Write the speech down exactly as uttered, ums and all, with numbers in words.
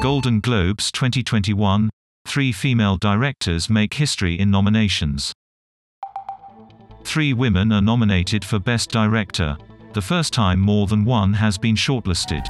Golden Globes twenty twenty-one, three female directors make history in nominations. Three women are nominated for Best Director, the first time more than one has been shortlisted.